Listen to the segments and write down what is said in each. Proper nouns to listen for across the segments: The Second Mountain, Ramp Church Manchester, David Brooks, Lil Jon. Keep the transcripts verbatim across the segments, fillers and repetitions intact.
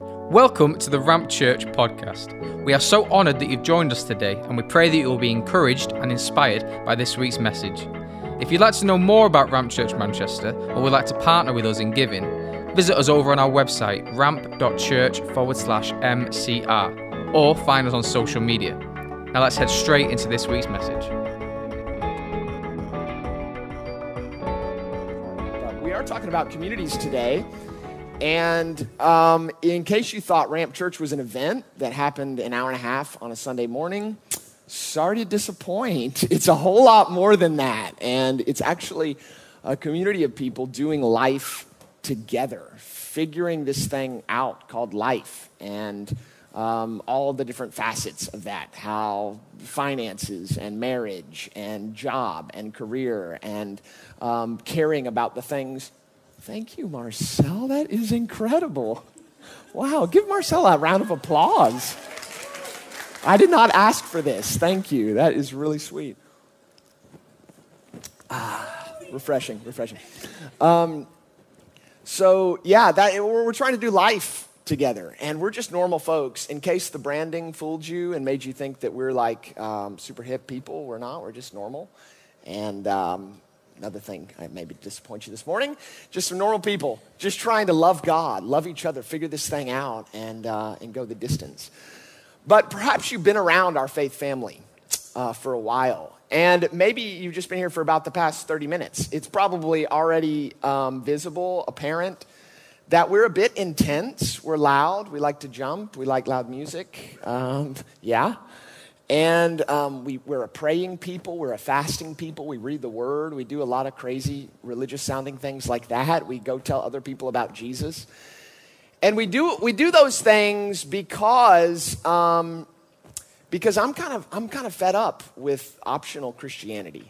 Welcome to the Ramp Church podcast. We are so honoured that you've joined us today, and we pray that you will be encouraged and inspired by this week's message. If you'd like to know more about Ramp Church Manchester, or would like to partner with us in giving, visit us over on our website, ramp.church forward slash MCR, or find us on social media. Now let's head straight into this week's message. We are talking about communities today. And um, in case you thought Ramp Church was an event that happened an hour and a half on a Sunday morning, sorry to disappoint. It's a whole lot more than that. And it's actually a community of people doing life together, figuring this thing out called life and um, all the different facets of that, how finances and marriage and job and career and um, caring about the things. Thank you, Marcel. That is incredible. Wow, give Marcel a round of applause. I did not ask for this. Thank you. That is really sweet. Ah, refreshing, refreshing. Um, so, yeah, that we're, we're trying to do life together, and we're just normal folks. In case the branding fooled you and made you think that we're like um, super hip people, we're not. We're just normal, and... Um, Another thing, I maybe disappoint you this morning, just some normal people, just trying to love God, love each other, figure this thing out, and uh, and go the distance. But perhaps you've been around our faith family uh, for a while, and maybe you've just been here for about the past thirty minutes. It's probably already um, visible, apparent, that we're a bit intense, we're loud, we like to jump, we like loud music, um, yeah. And um, we, we're a praying people, we're a fasting people, we read the word, we do a lot of crazy religious sounding things like that. We go tell other people about Jesus. And we do we do those things because um, because I'm kind of I'm kind of fed up with optional Christianity.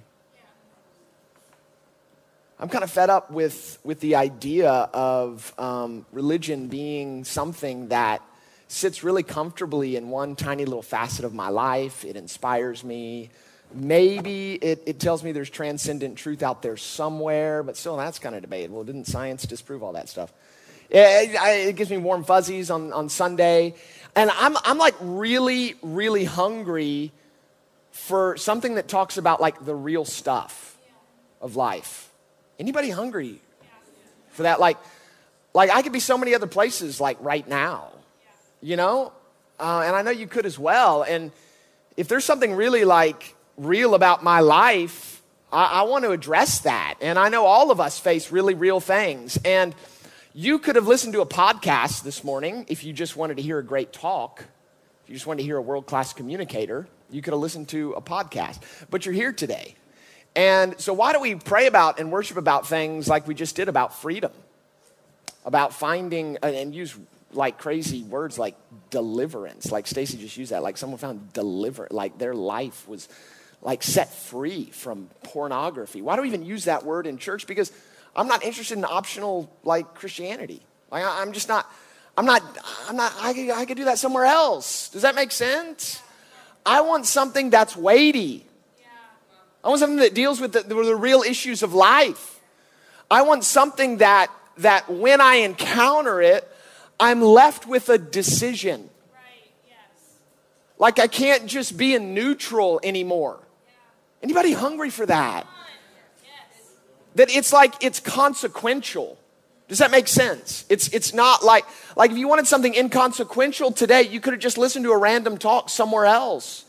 I'm kind of fed up with with the idea of um, religion being something that sits really comfortably in one tiny little facet of my life. It inspires me. Maybe it, it tells me there's transcendent truth out there somewhere, but still that's kind of debatable. Didn't science disprove all that stuff? It, it, it gives me warm fuzzies on, on Sunday. And I'm I'm like really, really hungry for something that talks about like the real stuff of life. Anybody hungry for that? Like, like I could be so many other places like right now. You know, uh, and I know you could as well. And if there's something really like real about my life, I, I want to address that. And I know all of us face really real things. And you could have listened to a podcast this morning if you just wanted to hear a great talk. If you just wanted to hear a world-class communicator, you could have listened to a podcast. But you're here today. And so why do we pray about and worship about things like we just did about freedom, about finding uh, and use like crazy words like deliverance, like Stacy just used that, like someone found deliver, like their life was like set free from pornography. Why do we even use that word in church? Because I'm not interested in optional like Christianity. Like I, I'm just not, I'm not, I'm not, I could, I could do that somewhere else. Does that make sense? I want something that's weighty. I want something that deals with the, the real issues of life. I want something that, that when I encounter it, I'm left with a decision. Right, yes. Like I can't just be in neutral anymore. Yeah. Anybody hungry for that? Yes. That it's like it's consequential. Does that make sense? It's it's not like like if you wanted something inconsequential today, you could have just listened to a random talk somewhere else.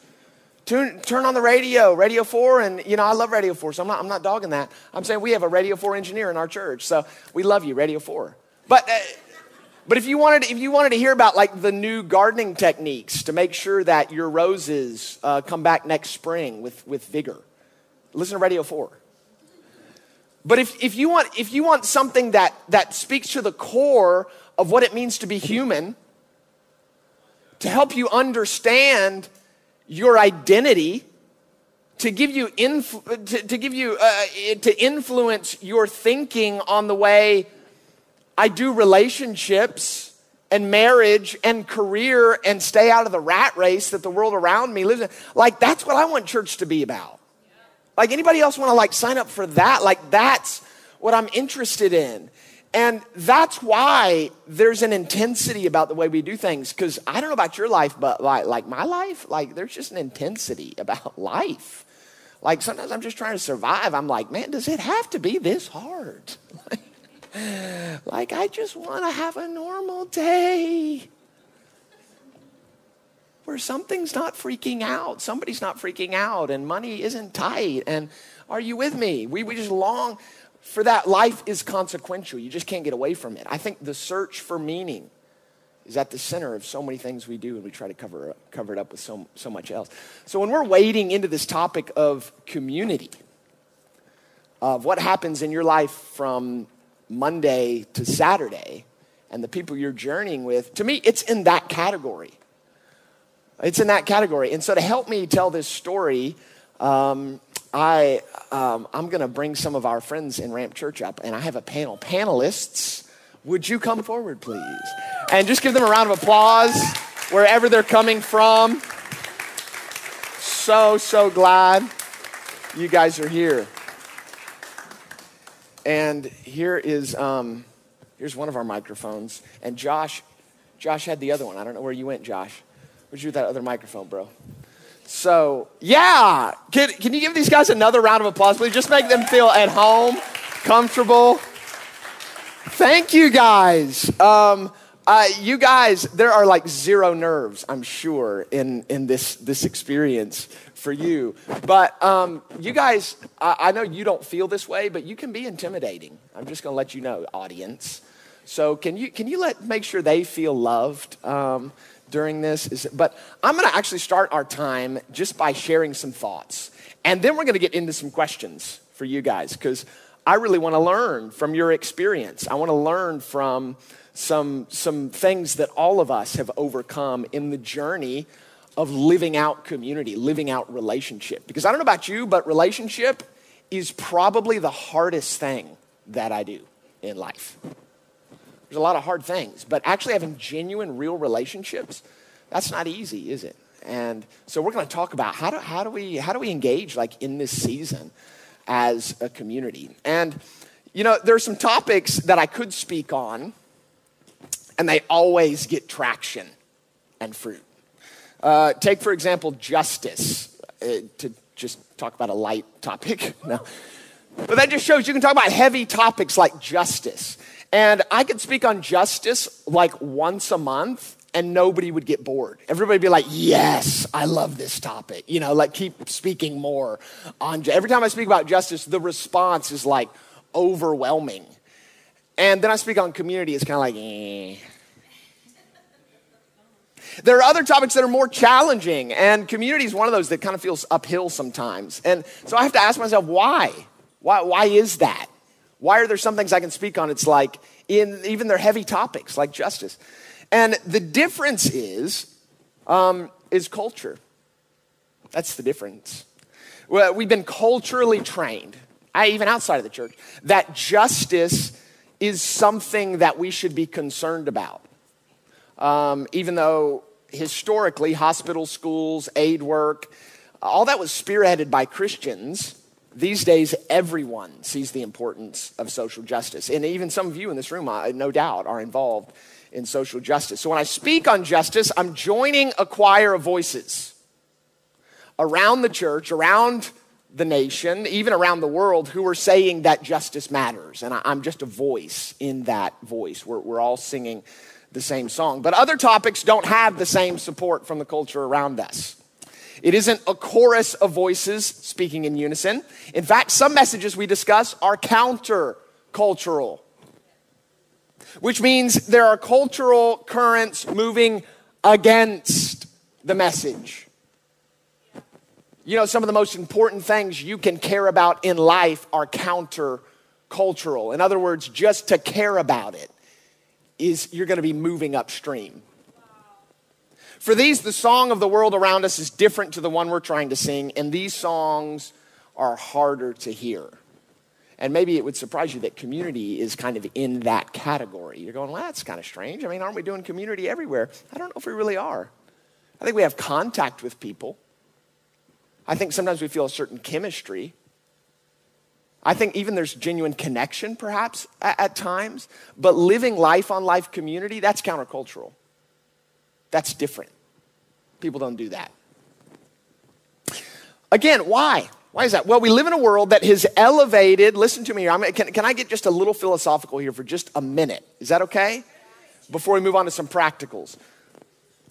Tune, turn on the radio, Radio four, and you know I love Radio four, so I'm not I'm not dogging that. I'm saying we have a Radio four engineer in our church, so we love you, Radio four. But. Uh, But if you wanted, if you wanted to hear about like the new gardening techniques to make sure that your roses uh, come back next spring with, with vigor, listen to Radio four. But if if you want if you want something that that speaks to the core of what it means to be human, to help you understand your identity, to give you influ- to, to give you uh, to influence your thinking on the way I do relationships and marriage and career and stay out of the rat race that the world around me lives in. Like, that's what I want church to be about. Like, anybody else want to, like, sign up for that? Like, that's what I'm interested in. And that's why there's an intensity about the way we do things. Because I don't know about your life, but like, like my life, like there's just an intensity about life. Like sometimes I'm just trying to survive. I'm like, man, does it have to be this hard? Like, like I just want to have a normal day where something's not freaking out. Somebody's not freaking out and money isn't tight. And are you with me? We, we just long... For that, life is consequential. You just can't get away from it. I think the search for meaning is at the center of so many things we do, and we try to cover, cover it up with so, so much else. So when we're wading into this topic of community, of what happens in your life from Monday to Saturday, and the people you're journeying with, to me, it's in that category. It's in that category. And so to help me tell this story, um, I, um, I'm going to bring some of our friends in Ramp Church up, and I have a panel. Panelists, would you come forward, please? And just give them a round of applause wherever they're coming from. So, so glad you guys are here. And here is, um, here's one of our microphones. And Josh, Josh had the other one. I don't know where you went, Josh. Where'd you get that other microphone, bro? So, yeah, can, can you give these guys another round of applause, please? Just make them feel at home, comfortable. Thank you, guys. Um, uh, you guys, there are like zero nerves, I'm sure, in, in this, this experience for you. But um, you guys, I, I know you don't feel this way, but you can be intimidating. I'm just going to let you know, audience. So can you can you let make sure they feel loved? Um during this. Is, but I'm going to actually start our time just by sharing some thoughts. And then we're going to get into some questions for you guys, because I really want to learn from your experience. I want to learn from some, some things that all of us have overcome in the journey of living out community, living out relationship. Because I don't know about you, but relationship is probably the hardest thing that I do in life. There's a lot of hard things, but actually having genuine, real relationships, that's not easy, is it? And so we're going to talk about how do how do we how do we engage like in this season as a community. And you know, there are some topics that I could speak on, and they always get traction and fruit. Uh, take for example justice, uh, to just talk about a light topic. No, but that just shows you can talk about heavy topics like justice. And I could speak on justice like once a month and nobody would get bored. Everybody would be like, yes, I love this topic. You know, like keep speaking more on ju- every time I speak about justice, the response is like overwhelming. And then I speak on community, it's kind of like, eh. There are other topics that are more challenging, and community is one of those that kind of feels uphill sometimes. And so I have to ask myself, why? Why, why is that? Why are there some things I can speak on? It's like, in even their heavy topics like justice. And the difference is, um, is culture. That's the difference. Well, we've been culturally trained, I, even outside of the church, that justice is something that we should be concerned about. Um, even though historically, hospitals, schools, aid work, all that was spearheaded by Christians. These days, everyone sees the importance of social justice. And even some of you in this room, no doubt, are involved in social justice. So when I speak on justice, I'm joining a choir of voices around the church, around the nation, even around the world, who are saying that justice matters. And I'm just a voice in that voice. We're, we're all singing the same song. But other topics don't have the same support from the culture around us. It isn't a chorus of voices speaking in unison. In fact, some messages we discuss are counter-cultural, which means there are cultural currents moving against the message. You know, some of the most important things you can care about in life are counter-cultural. In other words, just to care about it is you're going to be moving upstream. For these, the song of the world around us is different to the one we're trying to sing, and these songs are harder to hear. And maybe it would surprise you that community is kind of in that category. You're going, well, that's kind of strange. I mean, aren't we doing community everywhere? I don't know if we really are. I think we have contact with people. I think sometimes we feel a certain chemistry. I think even there's genuine connection perhaps at, at times, but living life on life community, that's countercultural. That's different. People don't do that. Again, why? Why is that? Well, we live in a world that has elevated, listen to me here, I'm, can, can I get just a little philosophical here for just a minute? Is that okay? Before we move on to some practicals.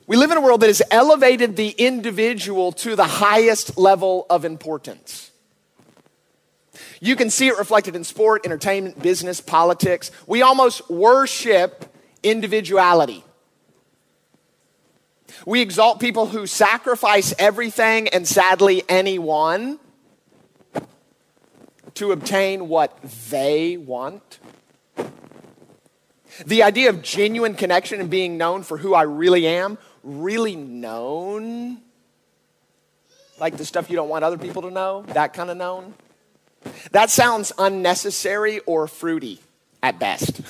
We live in a world that has elevated the individual to the highest level of importance. You can see it reflected in sport, entertainment, business, politics. We almost worship individuality. We exalt people who sacrifice everything and sadly anyone to obtain what they want. The idea of genuine connection and being known for who I really am, really known, like the stuff you don't want other people to know, that kind of known, that sounds unnecessary or fruity at best,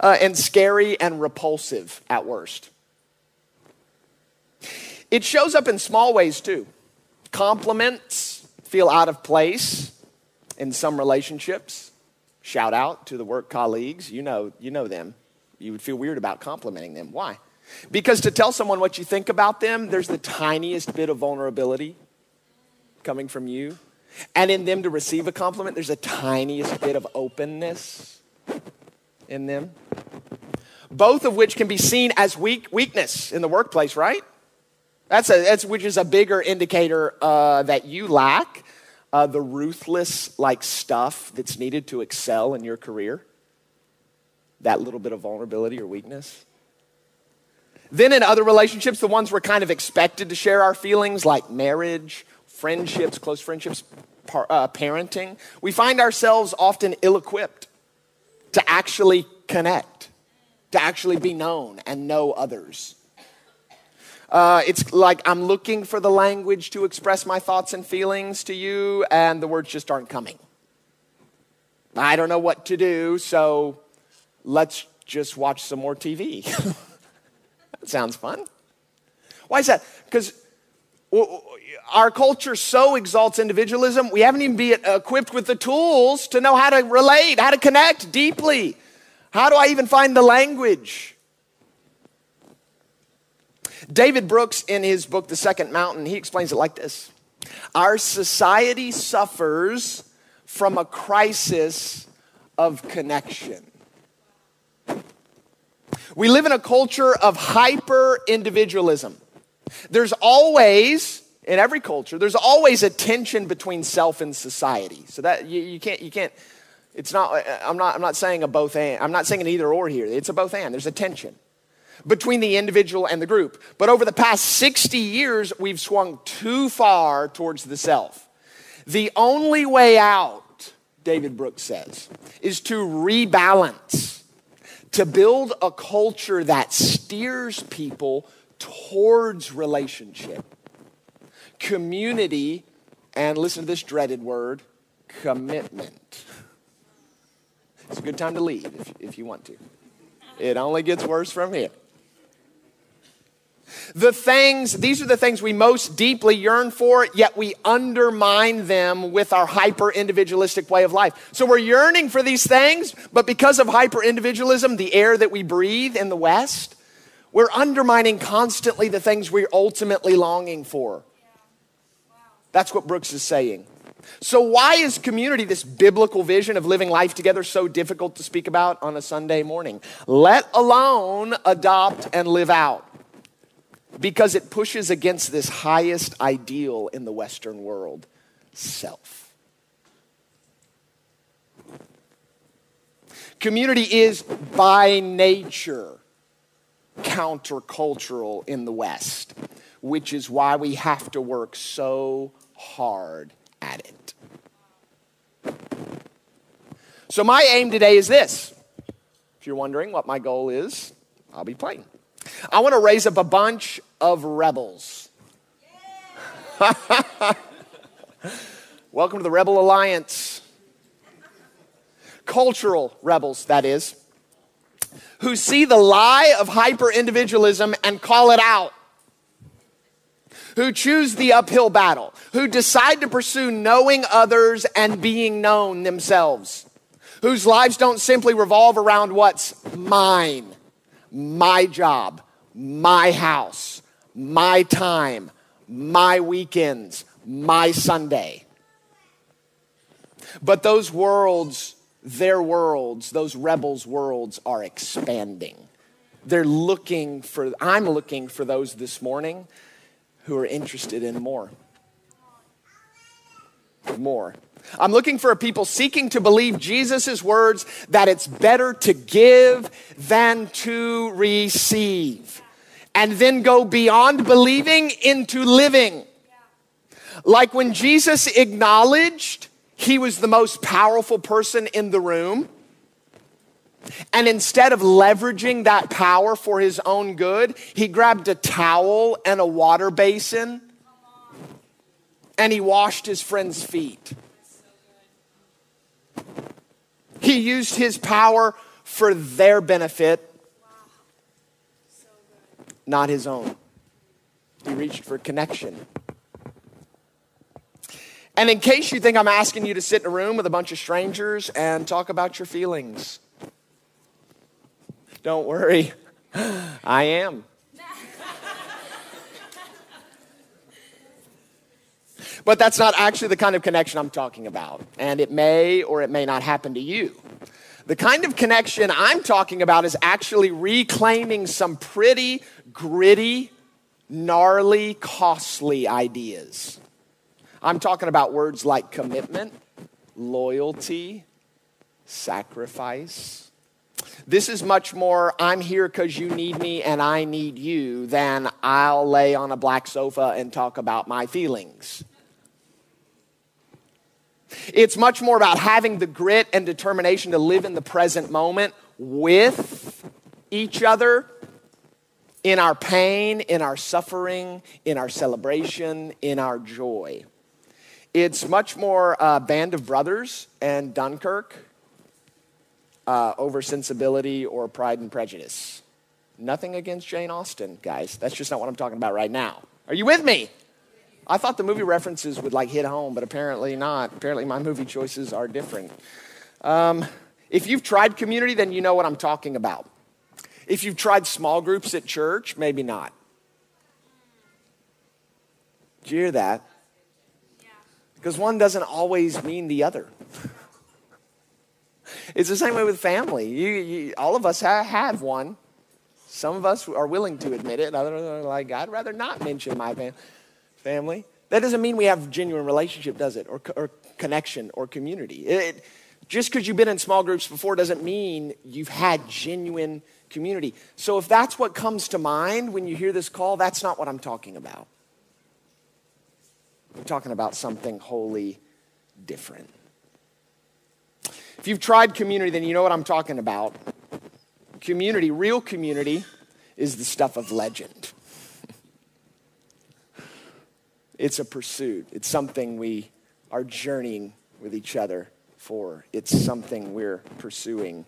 uh, and scary and repulsive at worst. It shows up in small ways too. Compliments feel out of place in some relationships. Shout out to the work colleagues. You know, you know them. You would feel weird about complimenting them. Why? Because to tell someone what you think about them, there's the tiniest bit of vulnerability coming from you. And in them to receive a compliment, there's the tiniest bit of openness in them. Both of which can be seen as weak weakness in the workplace, right? That's a, that's which is a bigger indicator uh, that you lack uh, the ruthless like stuff that's needed to excel in your career. That little bit of vulnerability or weakness. Then in other relationships, the ones we're kind of expected to share our feelings, like marriage, friendships, close friendships, par, uh, parenting, we find ourselves often ill-equipped to actually connect, to actually be known and know others. Uh, it's like I'm looking for the language to express my thoughts and feelings to you, and the words just aren't coming. I don't know what to do, so let's just watch some more T V. That sounds fun. Why is that? Because our culture so exalts individualism, we haven't even been equipped with the tools to know how to relate, how to connect deeply. How do I even find the language? David Brooks, in his book, The Second Mountain, he explains it like this. Our society suffers from a crisis of connection. We live in a culture of hyper-individualism. There's always, in every culture, there's always a tension between self and society. So that, you, you can't, you can't, it's not, I'm not, I'm not saying a both and, I'm not saying an either or here. It's a both and, there's a tension between the individual and the group. But over the past sixty years, we've swung too far towards the self. The only way out, David Brooks says, is to rebalance, to build a culture that steers people towards relationship, community, and listen to this dreaded word, commitment. It's a good time to leave if, if you want to. It only gets worse from here. The things, these are the things we most deeply yearn for, yet we undermine them with our hyper-individualistic way of life. So we're yearning for these things, but because of hyper-individualism, the air that we breathe in the West, we're undermining constantly the things we're ultimately longing for. Yeah. Wow. That's what Brooks is saying. So why is community, this biblical vision of living life together, so difficult to speak about on a Sunday morning, let alone adopt and live out? Because it pushes against this highest ideal in the Western world, self. Community is by nature countercultural in the West, which is why we have to work so hard at it. So my aim today is this. If you're wondering what my goal is, I'll be plain. I want to raise up a bunch of rebels. Welcome to the Rebel Alliance. Cultural rebels, that is, who see the lie of hyper-individualism and call it out, who choose the uphill battle, who decide to pursue knowing others and being known themselves, whose lives don't simply revolve around what's mine, my job, my house, my time, my weekends, my Sunday. But those worlds, their worlds, those rebels' worlds are expanding. They're looking for, I'm looking for those this morning who are interested in more. More. I'm looking for a people seeking to believe Jesus' words that it's better to give than to receive. And then go beyond believing into living. Like when Jesus acknowledged he was the most powerful person in the room, and instead of leveraging that power for his own good, he grabbed a towel and a water basin and he washed his friend's feet. He used his power for their benefit, not his own. He reached for connection. And in case you think I'm asking you to sit in a room with a bunch of strangers and talk about your feelings, don't worry, I am. But that's not actually the kind of connection I'm talking about. And it may or it may not happen to you. The kind of connection I'm talking about is actually reclaiming some pretty gritty, gnarly, costly ideas. I'm talking about words like commitment, loyalty, sacrifice. This is much more, I'm here because you need me and I need you, than I'll lay on a black sofa and talk about my feelings. It's much more about having the grit and determination to live in the present moment with each other, in our pain, in our suffering, in our celebration, in our joy. It's much more uh, Band of Brothers and Dunkirk uh, over Sensibility or Pride and Prejudice. Nothing against Jane Austen, guys. That's just not what I'm talking about right now. Are you with me? I thought the movie references would like hit home, but apparently not. Apparently my movie choices are different. Um, if you've tried community, then you know what I'm talking about. If you've tried small groups at church, maybe not. Did you hear that? Because one doesn't always mean the other. It's the same way with family. You, you, all of us ha- have one. Some of us are willing to admit it. Others are like, I'd rather not mention my fam- family. That doesn't mean we have genuine relationship, does it? Or, co- or connection or community. It, it, just because you've been in small groups before doesn't mean you've had genuine community. So if that's what comes to mind when you hear this call, that's not what I'm talking about. I'm talking about something wholly different. If you've tried community, then you know what I'm talking about. Community, real community, is the stuff of legend. It's a pursuit. It's something we are journeying with each other for. It's something we're pursuing.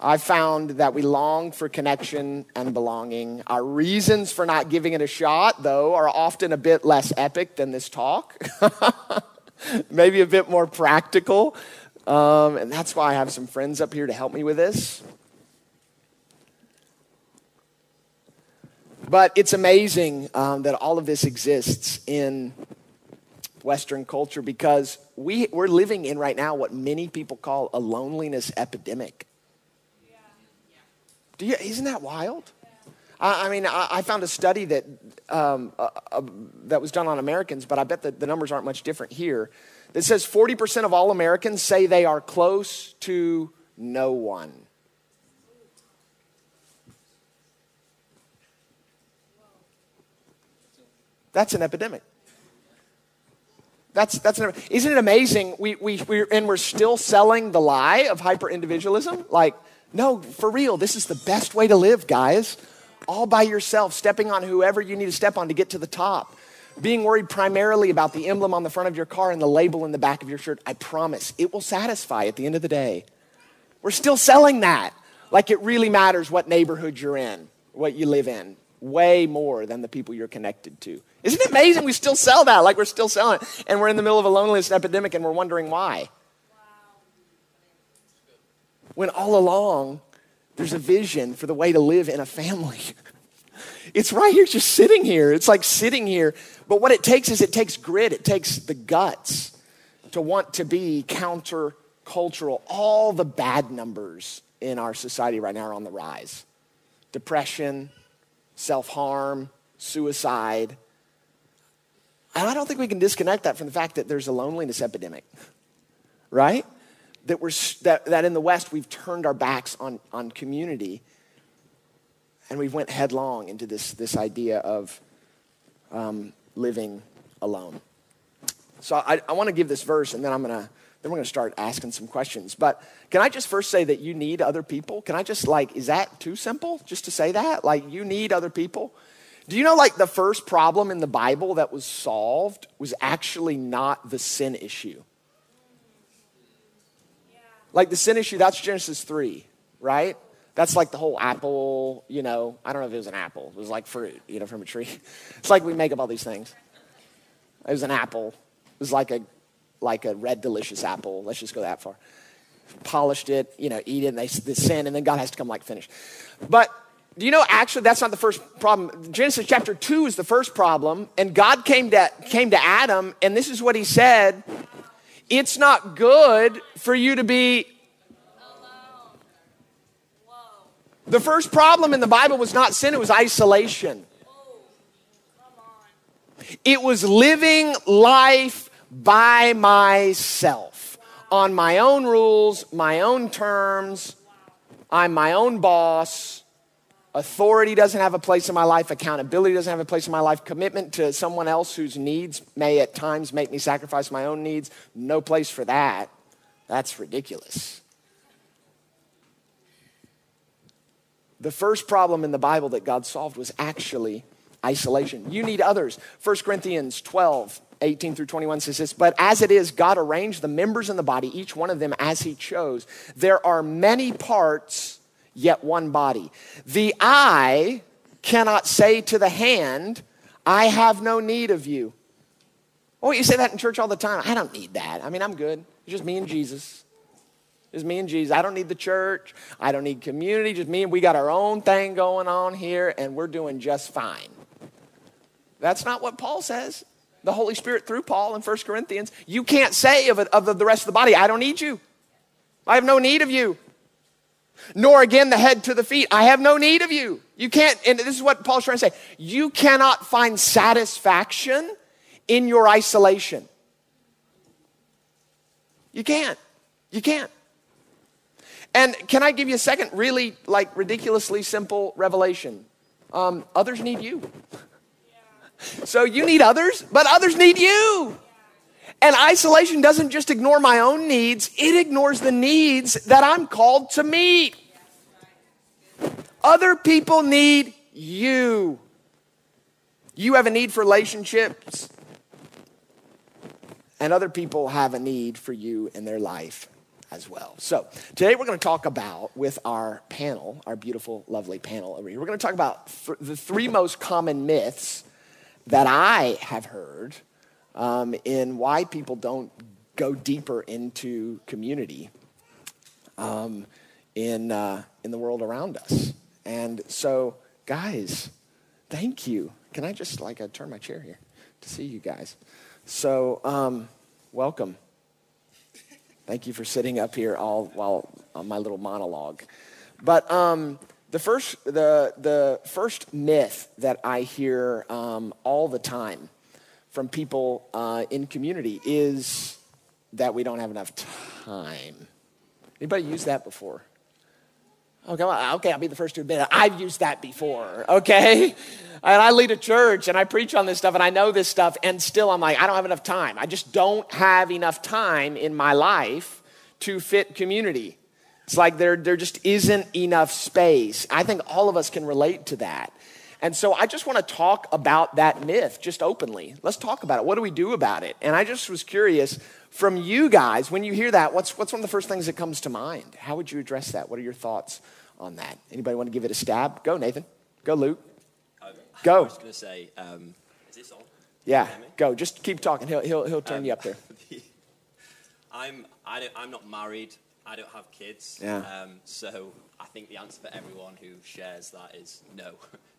I found that we long for connection and belonging. Our reasons for not giving it a shot, though, are often a bit less epic than this talk. Maybe a bit more practical. Um, and that's why I have some friends up here to help me with this. But it's amazing um, that all of this exists in Western culture, because we, we're living in right now what many people call a loneliness epidemic. Do you, isn't that wild? I, I mean, I, I found a study that um, uh, uh, that was done on Americans, but I bet that the numbers aren't much different here. That says forty percent of all Americans say they are close to no one. That's an epidemic. That's that's an, isn't it amazing? We we we and we're still selling the lie of hyper individualism, like. No, for real, this is the best way to live, guys. All by yourself, stepping on whoever you need to step on to get to the top. Being worried primarily about the emblem on the front of your car and the label in the back of your shirt. I promise, it will satisfy at the end of the day. We're still selling that. Like it really matters what neighborhood you're in, what you live in. way more than the people you're connected to. Isn't it amazing we still sell that? Like we're still selling it. And we're in the middle of a loneliness epidemic and we're wondering why. When all along, there's a vision for the way to live in a family. It's right here, just sitting here. It's like sitting here. But what it takes is it takes grit. It takes the guts to want to be counter-cultural. All the bad numbers in our society right now are on the rise. Depression, self-harm, suicide. And I don't think we can disconnect that from the fact that there's a loneliness epidemic, right? That we're that, that in the West, we've turned our backs on, on community, and we've went headlong into this, this idea of um, living alone. So I, I want to give this verse, and then I'm gonna then we're gonna start asking some questions. But can I just first say that you need other people? Can I just like, is that too simple? Just to say that, like, you need other people. Do you know, like, the first problem in the Bible that was solved was actually not the sin issue. Yeah. Like the sin issue, that's Genesis three, right? That's like the whole apple, you know, I don't know if it was an apple. It was like fruit, you know, from a tree. It's like we make up all these things. It was an apple. It was like a like a red, delicious apple. Let's just go that far. Polished it, you know, eat it, and they, they sin, and then God has to come like finish. But do you know, actually, that's not the first problem. Genesis chapter two is the first problem, and God came to, came to Adam, and this is what he said. It's not good for you to be... The first problem in the Bible was not sin, it was isolation. It was living life by myself, on my own rules, my own terms. I'm my own boss. Authority doesn't have a place in my life. Accountability doesn't have a place in my life. Commitment to someone else whose needs may at times make me sacrifice my own needs. No place for that. That's ridiculous. The first problem in the Bible that God solved was actually isolation. You need others. First Corinthians twelve, eighteen through twenty-one says this, but as it is, God arranged the members in the body, each one of them as he chose. There are many parts, yet one body. The eye cannot say to the hand, I have no need of you. Oh, you say that in church all the time. I don't need that. I mean, I'm good. It's just me and Jesus. Just me and Jesus. I don't need the church. I don't need community. Just me and we got our own thing going on here, and we're doing just fine. That's not what Paul says. The Holy Spirit through Paul in First Corinthians. You can't say of, it, of the rest of the body, I don't need you. I have no need of you. Nor again the head to the feet. I have no need of you. You can't, and this is what Paul's trying to say. You cannot find satisfaction in your isolation. You can't. You can't. And can I give you a second really, like, ridiculously simple revelation? Um, others need you. Yeah. So you need others, but others need you. Yeah. And isolation doesn't just ignore my own needs. It ignores the needs that I'm called to meet. Yes, right. Other people need you. You have a need for relationships. And other people have a need for you in their life as well. So today we're going to talk about, with our panel, our beautiful, lovely panel over here, we're going to talk about th- the three most common myths that I have heard um, in why people don't go deeper into community um, in uh, in the world around us. And so, guys, thank you. Can I just, like, I turn my chair here to see you guys? So, um, welcome. Thank you for sitting up here all while on my little monologue. But um, the first the the first myth that I hear um, all the time from people uh, in community is that we don't have enough time. Anybody used that before? Oh, come on. Okay, I'll be the first to admit it. I've used that before, okay? And I lead a church, and I preach on this stuff, and I know this stuff, and still I'm like, I don't have enough time. I just don't have enough time in my life to fit community. It's like there, there just isn't enough space. I think all of us can relate to that. And so I just want to talk about that myth just openly. Let's talk about it. What do we do about it? And I just was curious from you guys, when you hear that, what's what's one of the first things that comes to mind? How would you address that? What are your thoughts on that? Anybody want to give it a stab? Go, Nathan. Go, Luke. I've Go. I was going to say, um, is this on? Yeah, go. Just keep talking. He'll he'll he'll turn um, you up there. I'm I don't I'm not married. I don't have kids. Yeah. Um, so I think the answer for everyone who shares that is no.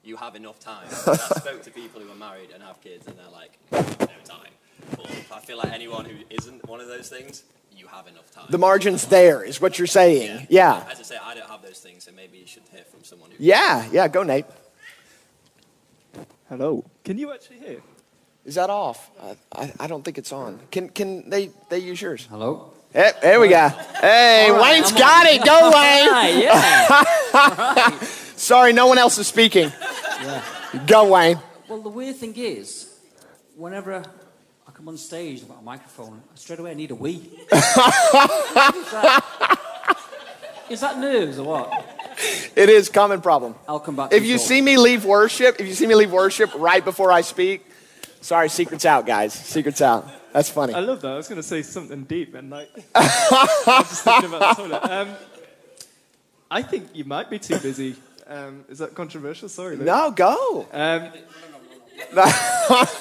You have enough time. I spoke to people who are married and have kids, and they're like, no time. But I feel like anyone who isn't one of those things, you have enough time. The margin's there, is what you're saying. Yeah. yeah. As I say, I don't have those things, so maybe you should hear from someone who. Yeah. Can. Yeah. Go, Nate. Hello. Can you actually hear? Is that off? I, I, I don't think it's on. Can can they, they use yours? Hello? Hey, there we go. Hey, right, Wayne's I'm got on. It. Go, Wayne. Right, yeah. right. Sorry, no one else is speaking. Yeah. Go, Wayne. Well, the weird thing is, whenever I come on stage without a microphone, straight away I need a wee. is, that, is that nerves or what? It is a common problem. I'll come back. If you see me leave worship, if you see me leave worship right before I speak, sorry, secret's out, guys. Secret's out. That's funny. I love that. I was going to say something deep, and like, I was just thinking about the toilet. Um, I think you might be too busy. Um, is that controversial? Sorry, Luke. No, go. Um, I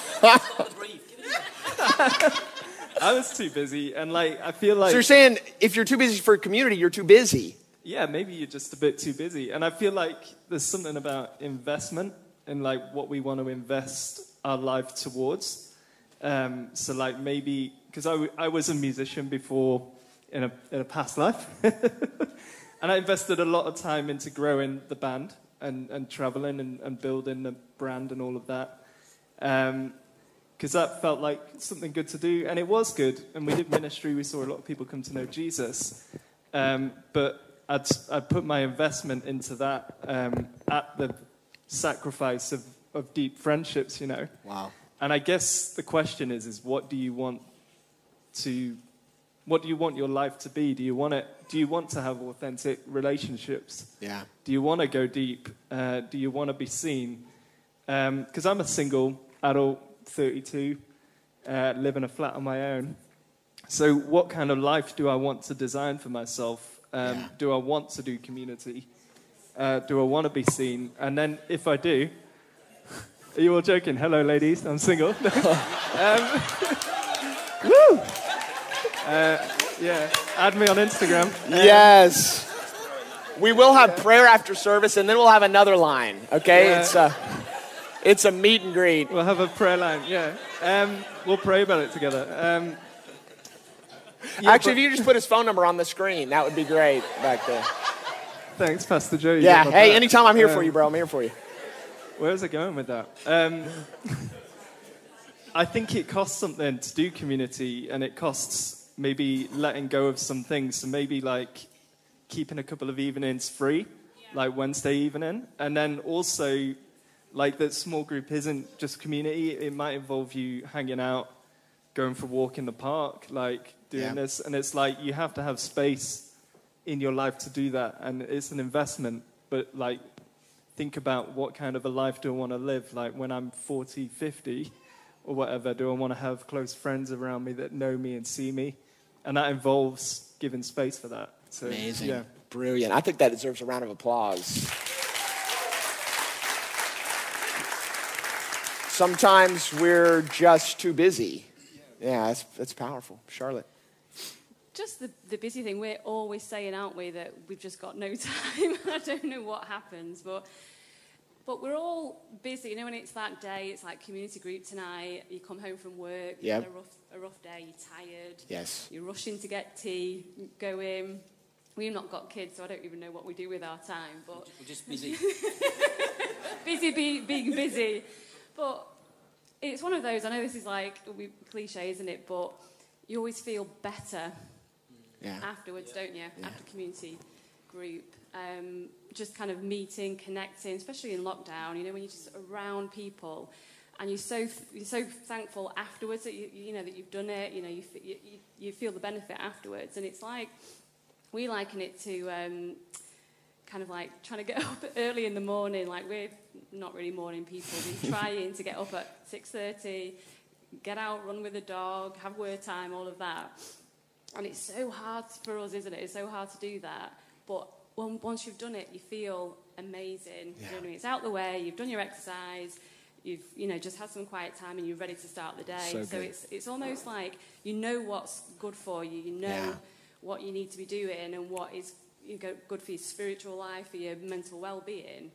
was too busy, and like, I feel like. So you're saying if you're too busy for community, you're too busy. Yeah, maybe you're just a bit too busy, and I feel like there's something about investment and like what we want to invest our life towards. Um, so like maybe, because I, w- I was a musician before in a, in a past life. And I invested a lot of time into growing the band and, and traveling and, and building the brand and all of that. Because um, that felt like something good to do. And it was good. And we did ministry. We saw a lot of people come to know Jesus. Um, but I'd, I'd put my investment into that um, at the sacrifice of of deep friendships, you know. Wow. And I guess the question is, is what do you want to, what do you want your life to be? Do you want it, do you want to have authentic relationships? Yeah. Do you want to go deep? Uh, do you want to be seen? Um, because I'm a single adult, thirty-two, uh, living a flat on my own. So what kind of life do I want to design for myself? Um, yeah. Do I want to do community? Uh, do I want to be seen? And then if I do, are you all joking? Hello, ladies. I'm single. um, woo! Uh, yeah, add me on Instagram. Um, yes. We will have yeah. prayer after service, and then we'll have another line. Okay, yeah. it's a, it's a meet and greet. We'll have a prayer line. Yeah. Um, we'll pray about it together. Um, yeah, actually, but- if you just put his phone number on the screen, that would be great back there. Thanks, Pastor Joe. You yeah. Hey, anytime. I'm here um, for you, bro. I'm here for you. Where's it going with that? Um, I think it costs something to do community, and it costs maybe letting go of some things. So maybe like keeping a couple of evenings free, yeah. like Wednesday evening. And then also like that small group isn't just community. It might involve you hanging out, going for a walk in the park, like doing yeah. this. And it's like you have to have space in your life to do that. And it's an investment, but like, think about what kind of a life do I want to live? Like when I'm forty, fifty or whatever, do I want to have close friends around me that know me and see me? And that involves giving space for that. So, amazing. Yeah. Brilliant. I think that deserves a round of applause. Sometimes we're just too busy. Yeah, that's, that's powerful. Charlotte. Just the, the busy thing, we're always saying, aren't we, that we've just got no time. I don't know what happens, but but we're all busy. You know, when it's that day, it's like community group tonight, you come home from work, you've yep. had a rough, a rough day, you're tired, yes. you're rushing to get tea, go in. We've not got kids, so I don't even know what we do with our time. But we're just busy. busy be, being busy. But it's one of those, I know this is like we, cliche, isn't it, but you always feel better. Yeah. Afterwards, yeah. don't you? Yeah. After community group, um, just kind of meeting, connecting, especially in lockdown. You know, when you're just around people, and you're so you're so thankful afterwards that you you know that you've done it. You know, you you, you feel the benefit afterwards, and it's like we liken it to um, kind of like trying to get up early in the morning. Like we're not really morning people. We're trying to get up at six thirty, get out, run with the dog, have word time, all of that. And it's so hard for us, isn't it? It's so hard to do that. But when, once you've done it, you feel amazing. Yeah. You know what I mean? It's out the way. You've done your exercise. You've you know just had some quiet time and you're ready to start the day. So, so it's it's almost like you know what's good for you. You know yeah. what you need to be doing and what is good for your spiritual life, for your mental well-being.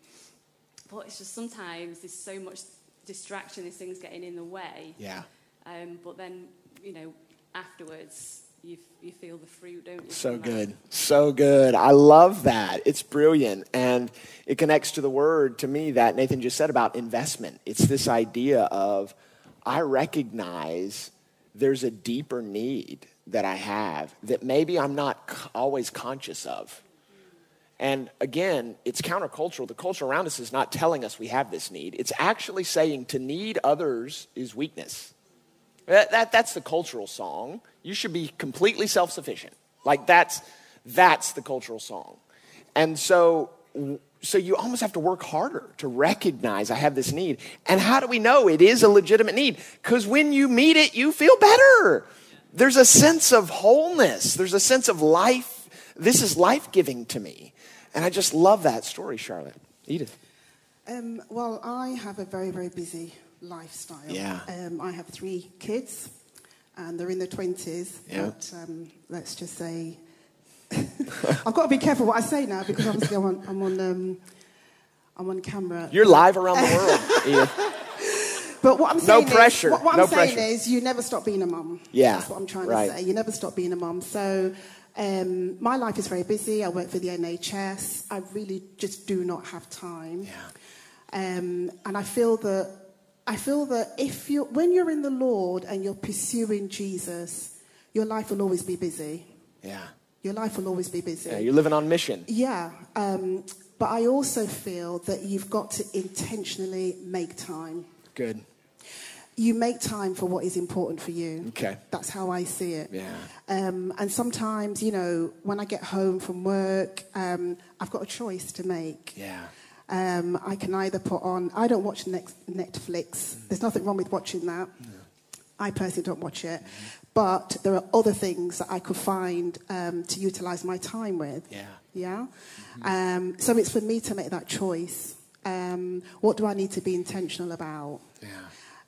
But it's just sometimes there's so much distraction. These things getting in the way. Yeah. Um. But then you know afterwards. You, you feel the fruit, don't you? So good. So good. I love that. It's brilliant. And it connects to the word, to me, that Nathan just said about investment. It's this idea of, I recognize there's a deeper need that I have that maybe I'm not always conscious of. And again, it's countercultural. The culture around us is not telling us we have this need. It's actually saying to need others is weakness. That, that that's the cultural song. You should be completely self-sufficient. Like that's that's the cultural song. And so so you almost have to work harder to recognize I have this need. And how do we know it is a legitimate need? Because when you meet it, you feel better. There's a sense of wholeness. There's a sense of life. This is life-giving to me. And I just love that story, Charlotte. Edith. Um, well, I have a very, very busy lifestyle. Yeah. Um, I have three kids, and they're in their twenties. Yeah. But um, let's just say, I've got to be careful what I say now because obviously I'm on, I'm on, um, I'm on camera. You're live around the world. Edith. But what I'm saying, no pressure. Is, what, what I'm no saying pressure. is, you never stop being a mum. Yeah. That's what I'm trying right. to say. You never stop being a mum. So um, my life is very busy. I work for the N H S. I really just do not have time. Yeah. Um, and I feel that. I feel that if you, when you're in the Lord and you're pursuing Jesus, your life will always be busy. Yeah. Your life will always be busy. Yeah, you're living on mission. Yeah. Um, but I also feel that you've got to intentionally make time. Good. You make time for what is important for you. Okay. That's how I see it. Yeah. Um, and sometimes, you know, when I get home from work, um, I've got a choice to make. Yeah. Um, I can either put on... I don't watch Netflix. There's nothing wrong with watching that. No. I personally don't watch it. But there are other things that I could find um, to utilise my time with. Yeah. Yeah? Mm-hmm. Um, so it's for me to make that choice. Um, what do I need to be intentional about? Yeah.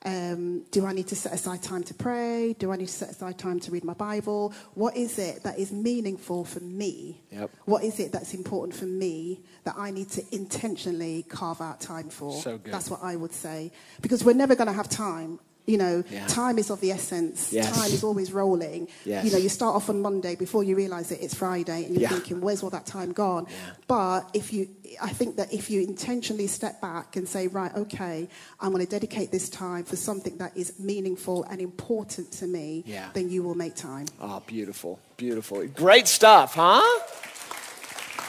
Um, do I need to set aside time to pray? Do I need to set aside time to read my Bible? What is it that is meaningful for me? Yep. What is it that's important for me that I need to intentionally carve out time for? So good. That's what I would say. Because we're never going to have time. You know, yeah. time is of the essence. Yes. Time is always rolling. Yes. You know, you start off on Monday before you realise it, it's Friday, and you're yeah. thinking, where's all that time gone? Yeah. But if you, I think that if you intentionally step back and say, right, okay, I'm going to dedicate this time for something that is meaningful and important to me, yeah. then you will make time. Oh, beautiful, beautiful. Great stuff, huh?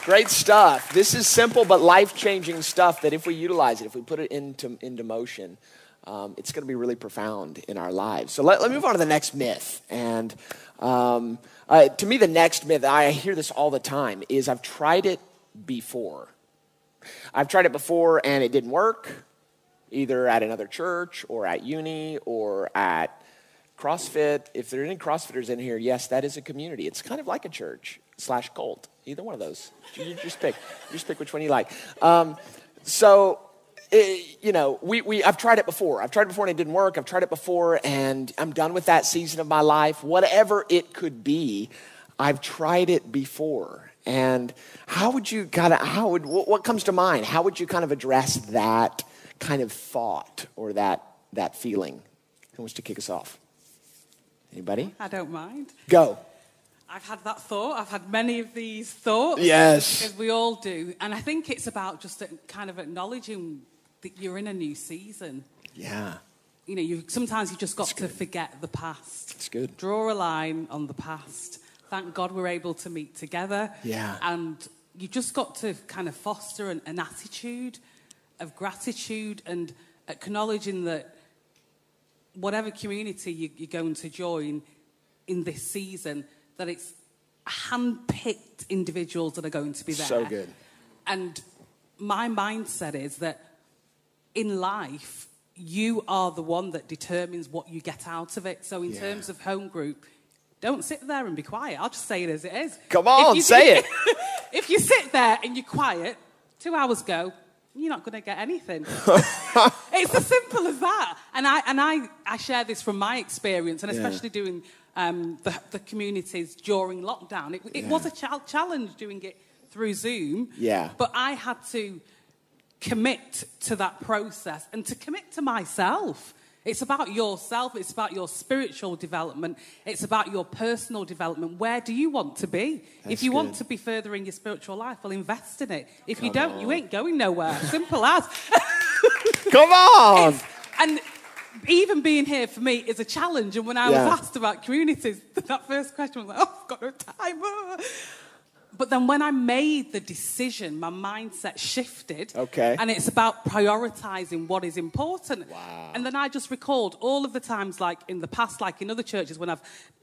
Great stuff. This is simple but life-changing stuff that if we utilise it, if we put it into into motion, Um, it's going to be really profound in our lives. So let, let me move on to the next myth. And um, uh, to me, the next myth, I hear this all the time, is I've tried it before. I've tried it before and it didn't work, either at another church or at uni or at CrossFit. If there are any CrossFitters in here, yes, that is a community. It's kind of like a church slash cult, either one of those. You just pick. You just pick which one you like. Um, so... It, you know, we, we, I've tried it before. I've tried it before and it didn't work. I've tried it before and I'm done with that season of my life. Whatever it could be, I've tried it before. And how would you kind of, how would, what, what comes to mind? How would you kind of address that kind of thought or that, that feeling? Who wants to kick us off? Anybody? I don't mind. Go. I've had that thought. I've had many of these thoughts. Yes. Because we all do. And I think it's about just kind of acknowledging that you're in a new season. Yeah. You know, you sometimes you've just got to forget the past. It's good. Draw a line on the past. Thank God we're able to meet together. Yeah. And you've just got to kind of foster an, an attitude of gratitude and acknowledging that whatever community you, you're going to join in this season, that it's hand-picked individuals that are going to be there. So good. And my mindset is that in life, you are the one that determines what you get out of it. So in yeah. terms of home group, don't sit there and be quiet. I'll just say it as it is. Come on, say do, it. If you sit there and you're quiet, two hours go, you're not going to get anything. It's as simple as that. And I, and I, I share this from my experience, and especially yeah. doing um, the, the communities during lockdown. It, it yeah. was a ch- challenge doing it through Zoom. Yeah. But I had to commit to that process and to commit to myself. It's about yourself. It's about your spiritual development. It's about your personal development. Where do you want to be? That's if you good. want to be furthering your spiritual life, well, invest in it. If Come you don't, on. you ain't going nowhere. Simple as. Come on. It's, and even being here for me is a challenge. And when I yeah. was asked about communities, that first question was like, oh, I've got no time. But then when I made the decision, my mindset shifted. Okay. And it's about prioritizing what is important. Wow. And then I just recalled all of the times, like in the past, like in other churches, when I've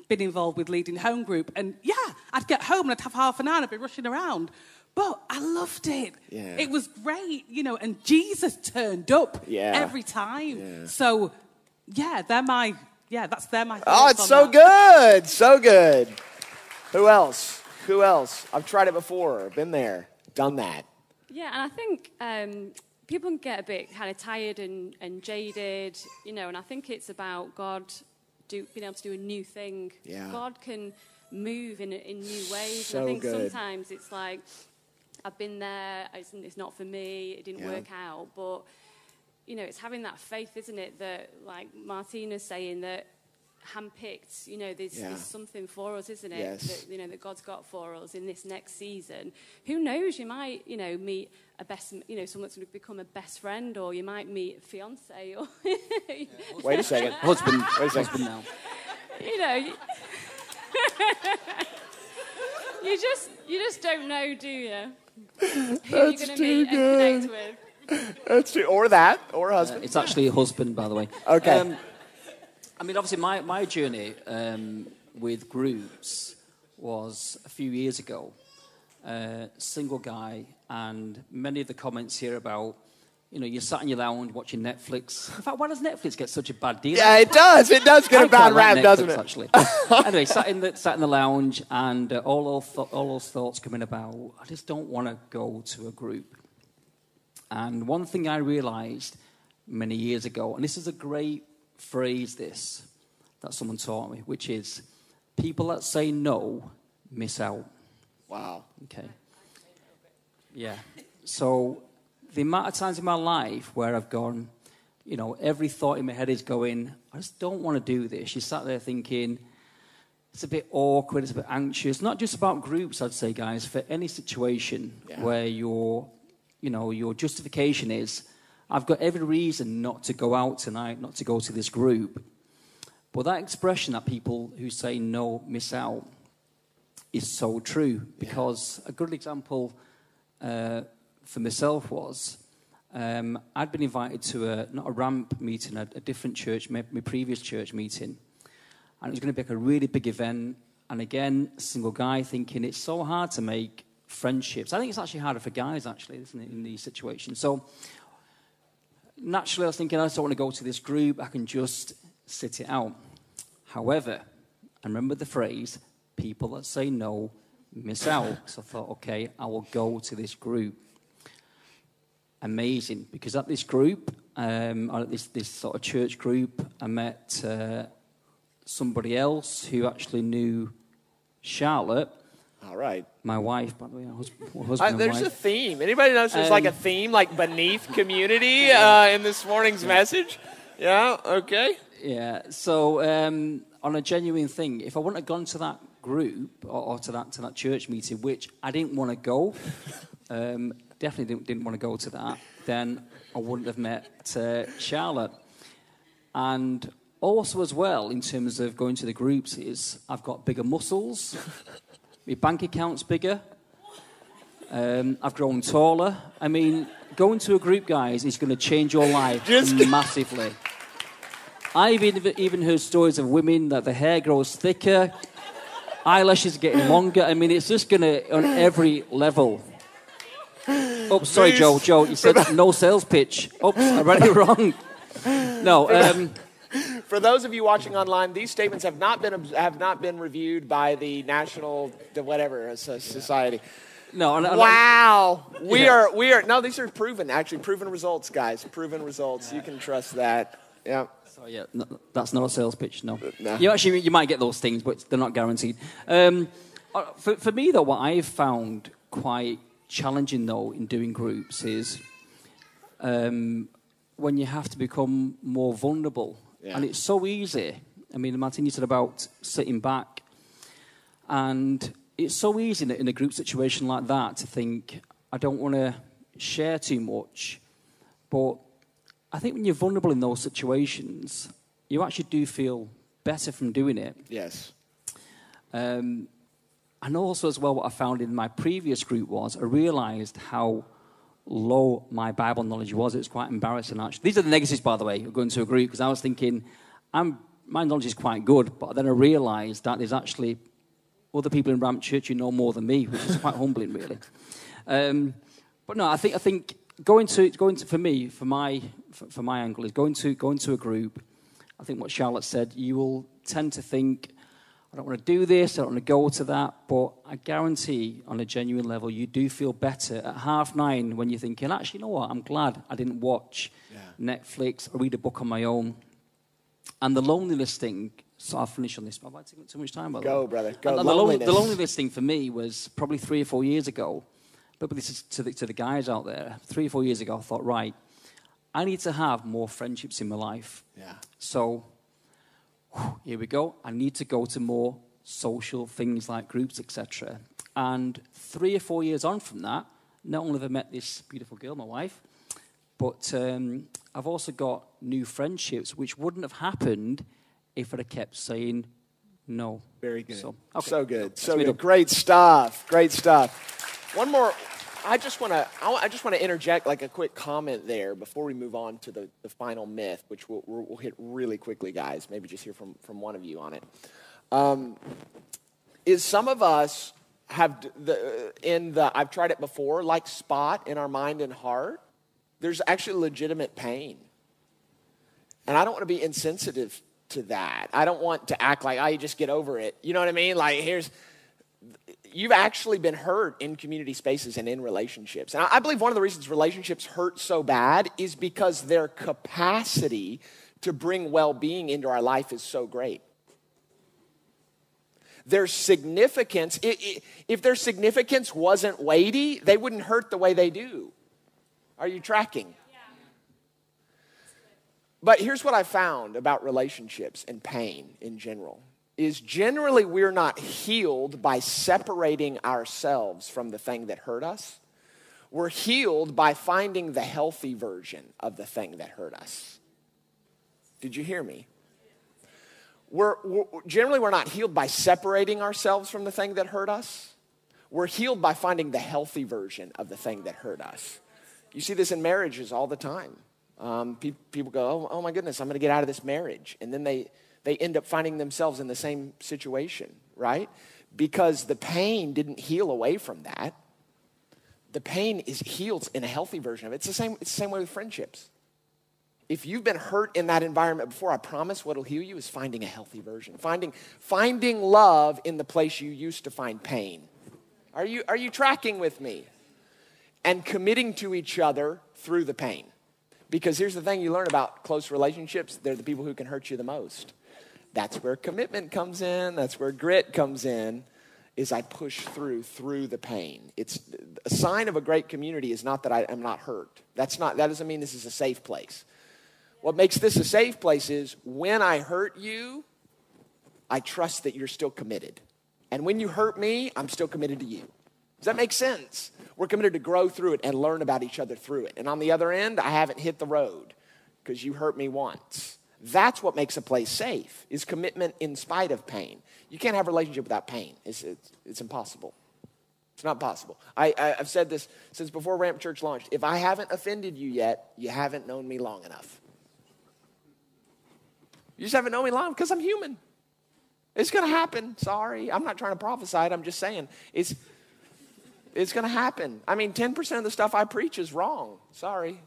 been involved with leading home group. And yeah, I'd get home and I'd have half an hour and I'd be rushing around. But I loved it. Yeah. It was great, you know, and Jesus turned up yeah. every time. Yeah. So, yeah, they're my, yeah, that's they're my thoughts. Oh, it's so that. good. So good. Who else? Who else? I've tried it before, been there, done that. Yeah, and I think um, people can get a bit kind of tired and, and jaded, you know, and I think it's about God do, being able to do a new thing. Yeah. God can move in in new ways. So and I think good. sometimes it's like, I've been there, it's, it's not for me, it didn't yeah. work out. But, you know, it's having that faith, isn't it, that, like Martina's saying, that handpicked, you know, there's, yeah. there's something for us, isn't it? Yes. That, you know, that God's got for us in this next season. Who knows? You might, you know, meet a best, you know, someone that's going to become a best friend, or you might meet a fiance, or yeah, wait a second, husband, wait a second, husband now. You know, you, you just, you just don't know, do you? Who that's you're going to meet good. and connect with? That's true. Or that, or a husband. Uh, it's actually a husband, by the way. Okay. Um, I mean, obviously, my, my journey um, with groups was a few years ago. Uh, single guy, and many of the comments here about, you know, you're sat in your lounge watching Netflix. In fact, why does Netflix get such a bad deal? Yeah, it does. It does get I a bad rap, like doesn't it? Actually. Anyway, sat in the sat in the lounge, and uh, all those th- all those thoughts coming about. I just don't want to go to a group. And one thing I realised many years ago, and this is a great phrase this that someone taught me, which is people that say no miss out. Wow. Okay. Yeah. So the amount of times in my life where I've gone, you know, every thought in my head is going, I just don't want to do this. You sat there thinking, it's a bit awkward, it's a bit anxious. Not just about groups, I'd say, guys, for any situation yeah. where your, you know, your justification is, I've got every reason not to go out tonight, not to go to this group. But that expression that people who say no miss out is so true. Because yeah. a good example uh, for myself was um, I'd been invited to a, not a Ramp meeting, a, a different church, my, my previous church meeting. And it was going to be like a really big event. And again, single guy thinking it's so hard to make friendships. I think it's actually harder for guys, actually, isn't it, in these situations. So naturally, I was thinking, I just don't want to go to this group. I can just sit it out. However, I remember the phrase, people that say no miss out. So I thought, okay, I will go to this group. Amazing. Because at this group, um, at this, this sort of church group, I met uh, somebody else who actually knew Charlotte. All right. My wife, by the way, her husband, her husband uh, There's and wife. a theme. Anybody notice there's um, like a theme, like beneath community uh, in this morning's yeah. message? Yeah, okay. Yeah, so um, on a genuine thing, if I wouldn't have gone to that group or, or to that to that church meeting, which I didn't want to go, um, definitely didn't, didn't want to go to that, then I wouldn't have met uh, Charlotte. And also as well, in terms of going to the groups, is I've got bigger muscles. My bank account's bigger. Um, I've grown taller. I mean, going to a group, guys, is going to change your life massively. I've even heard stories of women that the hair grows thicker, eyelashes are getting longer. I mean, it's just going to, on every level. Oh, sorry, Joe. Joe, you said no sales pitch. Oops, I read it wrong. No, um... For those of you watching online, these statements have not been have not been reviewed by the National the whatever society. No. no wow. No. We yeah. are. We are. No, these are proven. Actually, proven results, guys. Proven results. Yeah. You can trust that. Yeah. So yeah, no, that's not a sales pitch. No. no. You actually you might get those things, but they're not guaranteed. Um, for, for me though, what I've found quite challenging though in doing groups is um, when you have to become more vulnerable, yeah. and it's so easy. I mean, Martin, you said about sitting back, and it's so easy in a, in a group situation like that to think, I don't want to share too much. But I think when you're vulnerable in those situations, you actually do feel better from doing it. Yes. Um, and also as well, what I found in my previous group was I realised how low my Bible knowledge was. It was quite embarrassing, actually. These are the negatives, by the way, of going to a group, because I was thinking, I'm, my knowledge is quite good, but then I realised that there's actually other people in Ramp Church who know more than me, which is quite humbling, really. Um, but no, I think I think going to going to for me, for my for, for my angle is going to going to a group. I think what Charlotte said, you will tend to think, I don't want to do this, I don't want to go to that. But I guarantee, on a genuine level, you do feel better at half nine when you're thinking, actually, you know what? I'm glad I didn't watch yeah. Netflix or read a book on my own. And the loneliness thing. So I'll finish on this, but I've had too much time. By Go, way. brother. Go. And, and loneliness. The loneliness thing for me was probably three or four years ago. But this is to the, to the guys out there. Three or four years ago, I thought, right, I need to have more friendships in my life. Yeah. So whew, here we go. I need to go to more social things like groups, et cetera. And three or four years on from that, not only have I met this beautiful girl, my wife, but um, I've also got new friendships which wouldn't have happened if I'd have kept saying no. Very good. So, okay. so good. So good. Great stuff. Great stuff. One more. I just want to I just want to interject like a quick comment there before we move on to the, the final myth, which we'll, we'll hit really quickly, guys. Maybe just hear from, from one of you on it. Um, is some of us have the in the, I've tried it before, like spot in our mind and heart, there's actually legitimate pain. And I don't want to be insensitive to that. I don't want to act like, oh, you just get over it. You know what I mean? Like, here's, you've actually been hurt in community spaces and in relationships. And I believe one of the reasons relationships hurt so bad is because their capacity to bring well-being into our life is so great. Their significance, it, it, if their significance wasn't weighty, they wouldn't hurt the way they do. Are you tracking? But here's what I found about relationships and pain in general, is generally we're not healed by separating ourselves from the thing that hurt us. We're healed by finding the healthy version of the thing that hurt us. Did you hear me? We're, we're, generally we're not healed by separating ourselves from the thing that hurt us. We're healed by finding the healthy version of the thing that hurt us. You see this in marriages all the time. Um, pe- people go, oh, oh my goodness, I'm going to get out of this marriage. And then they, they end up finding themselves in the same situation, right? Because the pain didn't heal away from that. The pain is healed in a healthy version of it. It's the same, it's the same way with friendships. If you've been hurt in that environment before, I promise what'll heal you is finding a healthy version. Finding, finding love in the place you used to find pain. Are you, are you tracking with me? And committing to each other through the pain. Because here's the thing you learn about close relationships. They're the people who can hurt you the most. That's where commitment comes in. That's where grit comes in, is I push through, through the pain. It's a sign of a great community is not that I am not hurt. That's not, that doesn't mean this is a safe place. What makes this a safe place is when I hurt you, I trust that you're still committed. And when you hurt me, I'm still committed to you. Does that make sense? We're committed to grow through it and learn about each other through it. And on the other end, I haven't hit the road because you hurt me once. That's what makes a place safe, is commitment in spite of pain. You can't have a relationship without pain. It's, it's, it's impossible. It's not possible. I, I, I've said this since before Ramp Church launched. If I haven't offended you yet, you haven't known me long enough. You just haven't known me long because I'm human. It's going to happen. Sorry. I'm not trying to prophesy it. I'm just saying it's... It's going to happen. I mean, ten percent of the stuff I preach is wrong. Sorry.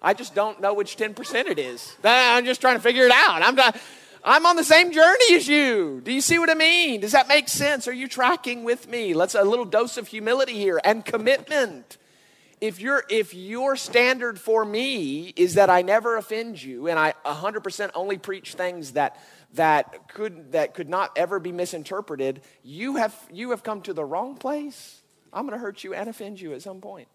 I just don't know which ten percent it is. I'm just trying to figure it out. I'm not, I'm on the same journey as you. Do you see what I mean? Does that make sense? Are you tracking with me? Let's a little dose of humility here and commitment. If your if your standard for me is that I never offend you and I one hundred percent only preach things that that could that could not ever be misinterpreted, you have you have come to the wrong place. I'm going to hurt you and offend you at some point.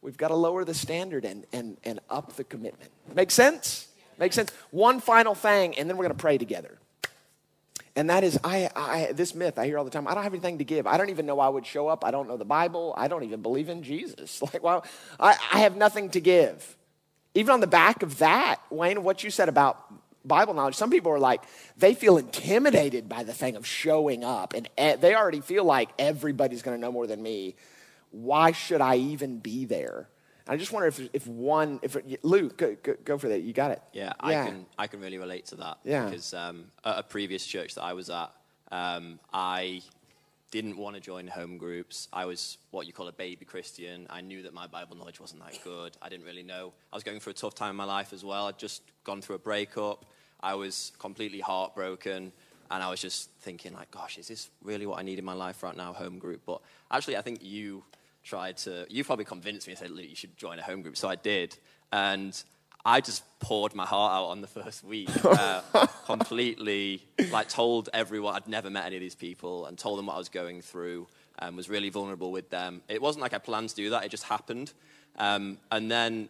We've got to lower the standard and and and up the commitment. Make sense? Make sense? One final thing, and then we're going to pray together. And that is, I, I, this myth I hear all the time. I don't have anything to give. I don't even know I would show up. I don't know the Bible. I don't even believe in Jesus. Like, well, I, I have nothing to give. Even on the back of that, Wayne, what you said about Bible knowledge, some people are like, they feel intimidated by the thing of showing up. And e- they already feel like everybody's going to know more than me. Why should I even be there? I just wonder if if one, if Luke, go, go, go for that. You got it. Yeah, I yeah. can I can really relate to that. Yeah. Because um, at a previous church that I was at, um, I didn't want to join home groups. I was what you call a baby Christian. I knew that my Bible knowledge wasn't that good. I didn't really know. I was going through a tough time in my life as well. I'd just gone through a breakup. I was completely heartbroken. And I was just thinking like, gosh, is this really what I need in my life right now, home group? But actually, I think you... tried to, you probably convinced me and said, Luke, you should join a home group. So I did. And I just poured my heart out on the first week. Uh, completely, like, told everyone, I'd never met any of these people, and told them what I was going through, and was really vulnerable with them. It wasn't like I planned to do that. It just happened. Um, and then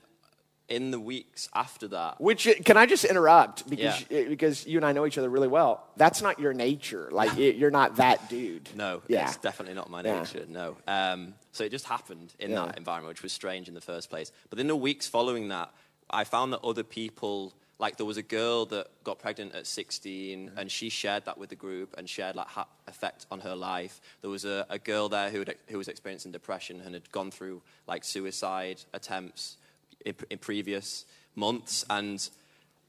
in the weeks after that. Which, can I just interrupt? Because, yeah. because you and I know each other really well. That's not your nature. Like, it, you're not that dude. No, yeah. It's definitely not my nature, yeah. no. Um, so it just happened in yeah. that environment, which was strange in the first place. But in the weeks following that, I found that other people, like there was a girl that got pregnant at sixteen, mm-hmm. and she shared that with the group and shared like ha- effect on her life. There was a, a girl there who, had, who was experiencing depression and had gone through like suicide attempts In, in previous months, and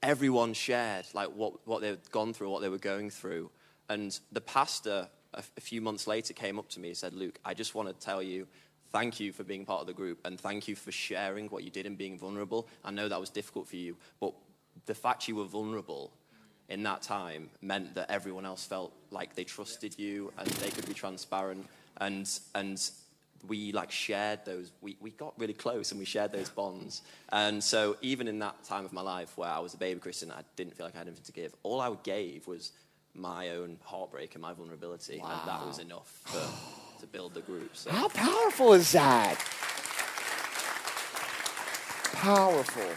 everyone shared like what, what they'd gone through, what they were going through. And the pastor a, f- a few months later came up to me and said, Luke, I just want to tell you, thank you for being part of the group, and thank you for sharing what you did and being vulnerable. I know that was difficult for you, but the fact you were vulnerable in that time meant that everyone else felt like they trusted you and they could be transparent, and and we like shared those, we, we got really close and we shared those bonds. And so even in that time of my life where I was a baby Christian, I didn't feel like I had anything to give. All I gave was my own heartbreak and my vulnerability. Wow. And that was enough for, to build the group. So. How powerful is that? Powerful.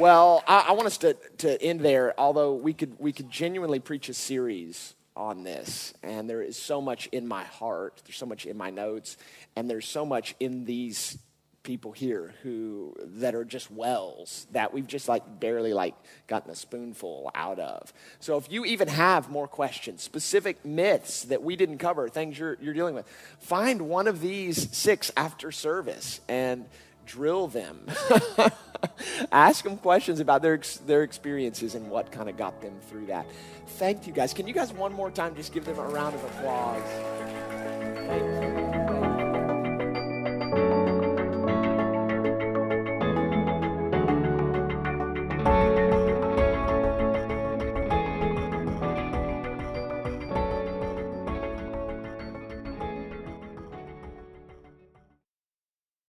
Well, I, I want us to, to end there, although we could we could genuinely preach a series on this, and there is so much in my heart, there's so much in my notes, and there's so much in these people here who that are just wells that we've just like barely like gotten a spoonful out of. So if you even have more questions, specific myths that we didn't cover, things you're you're dealing with, find one of these six after service and drill them. Ask them questions about their their experiences and what kind of got them through that. Thank you guys. Can you guys one more time just give them a round of applause?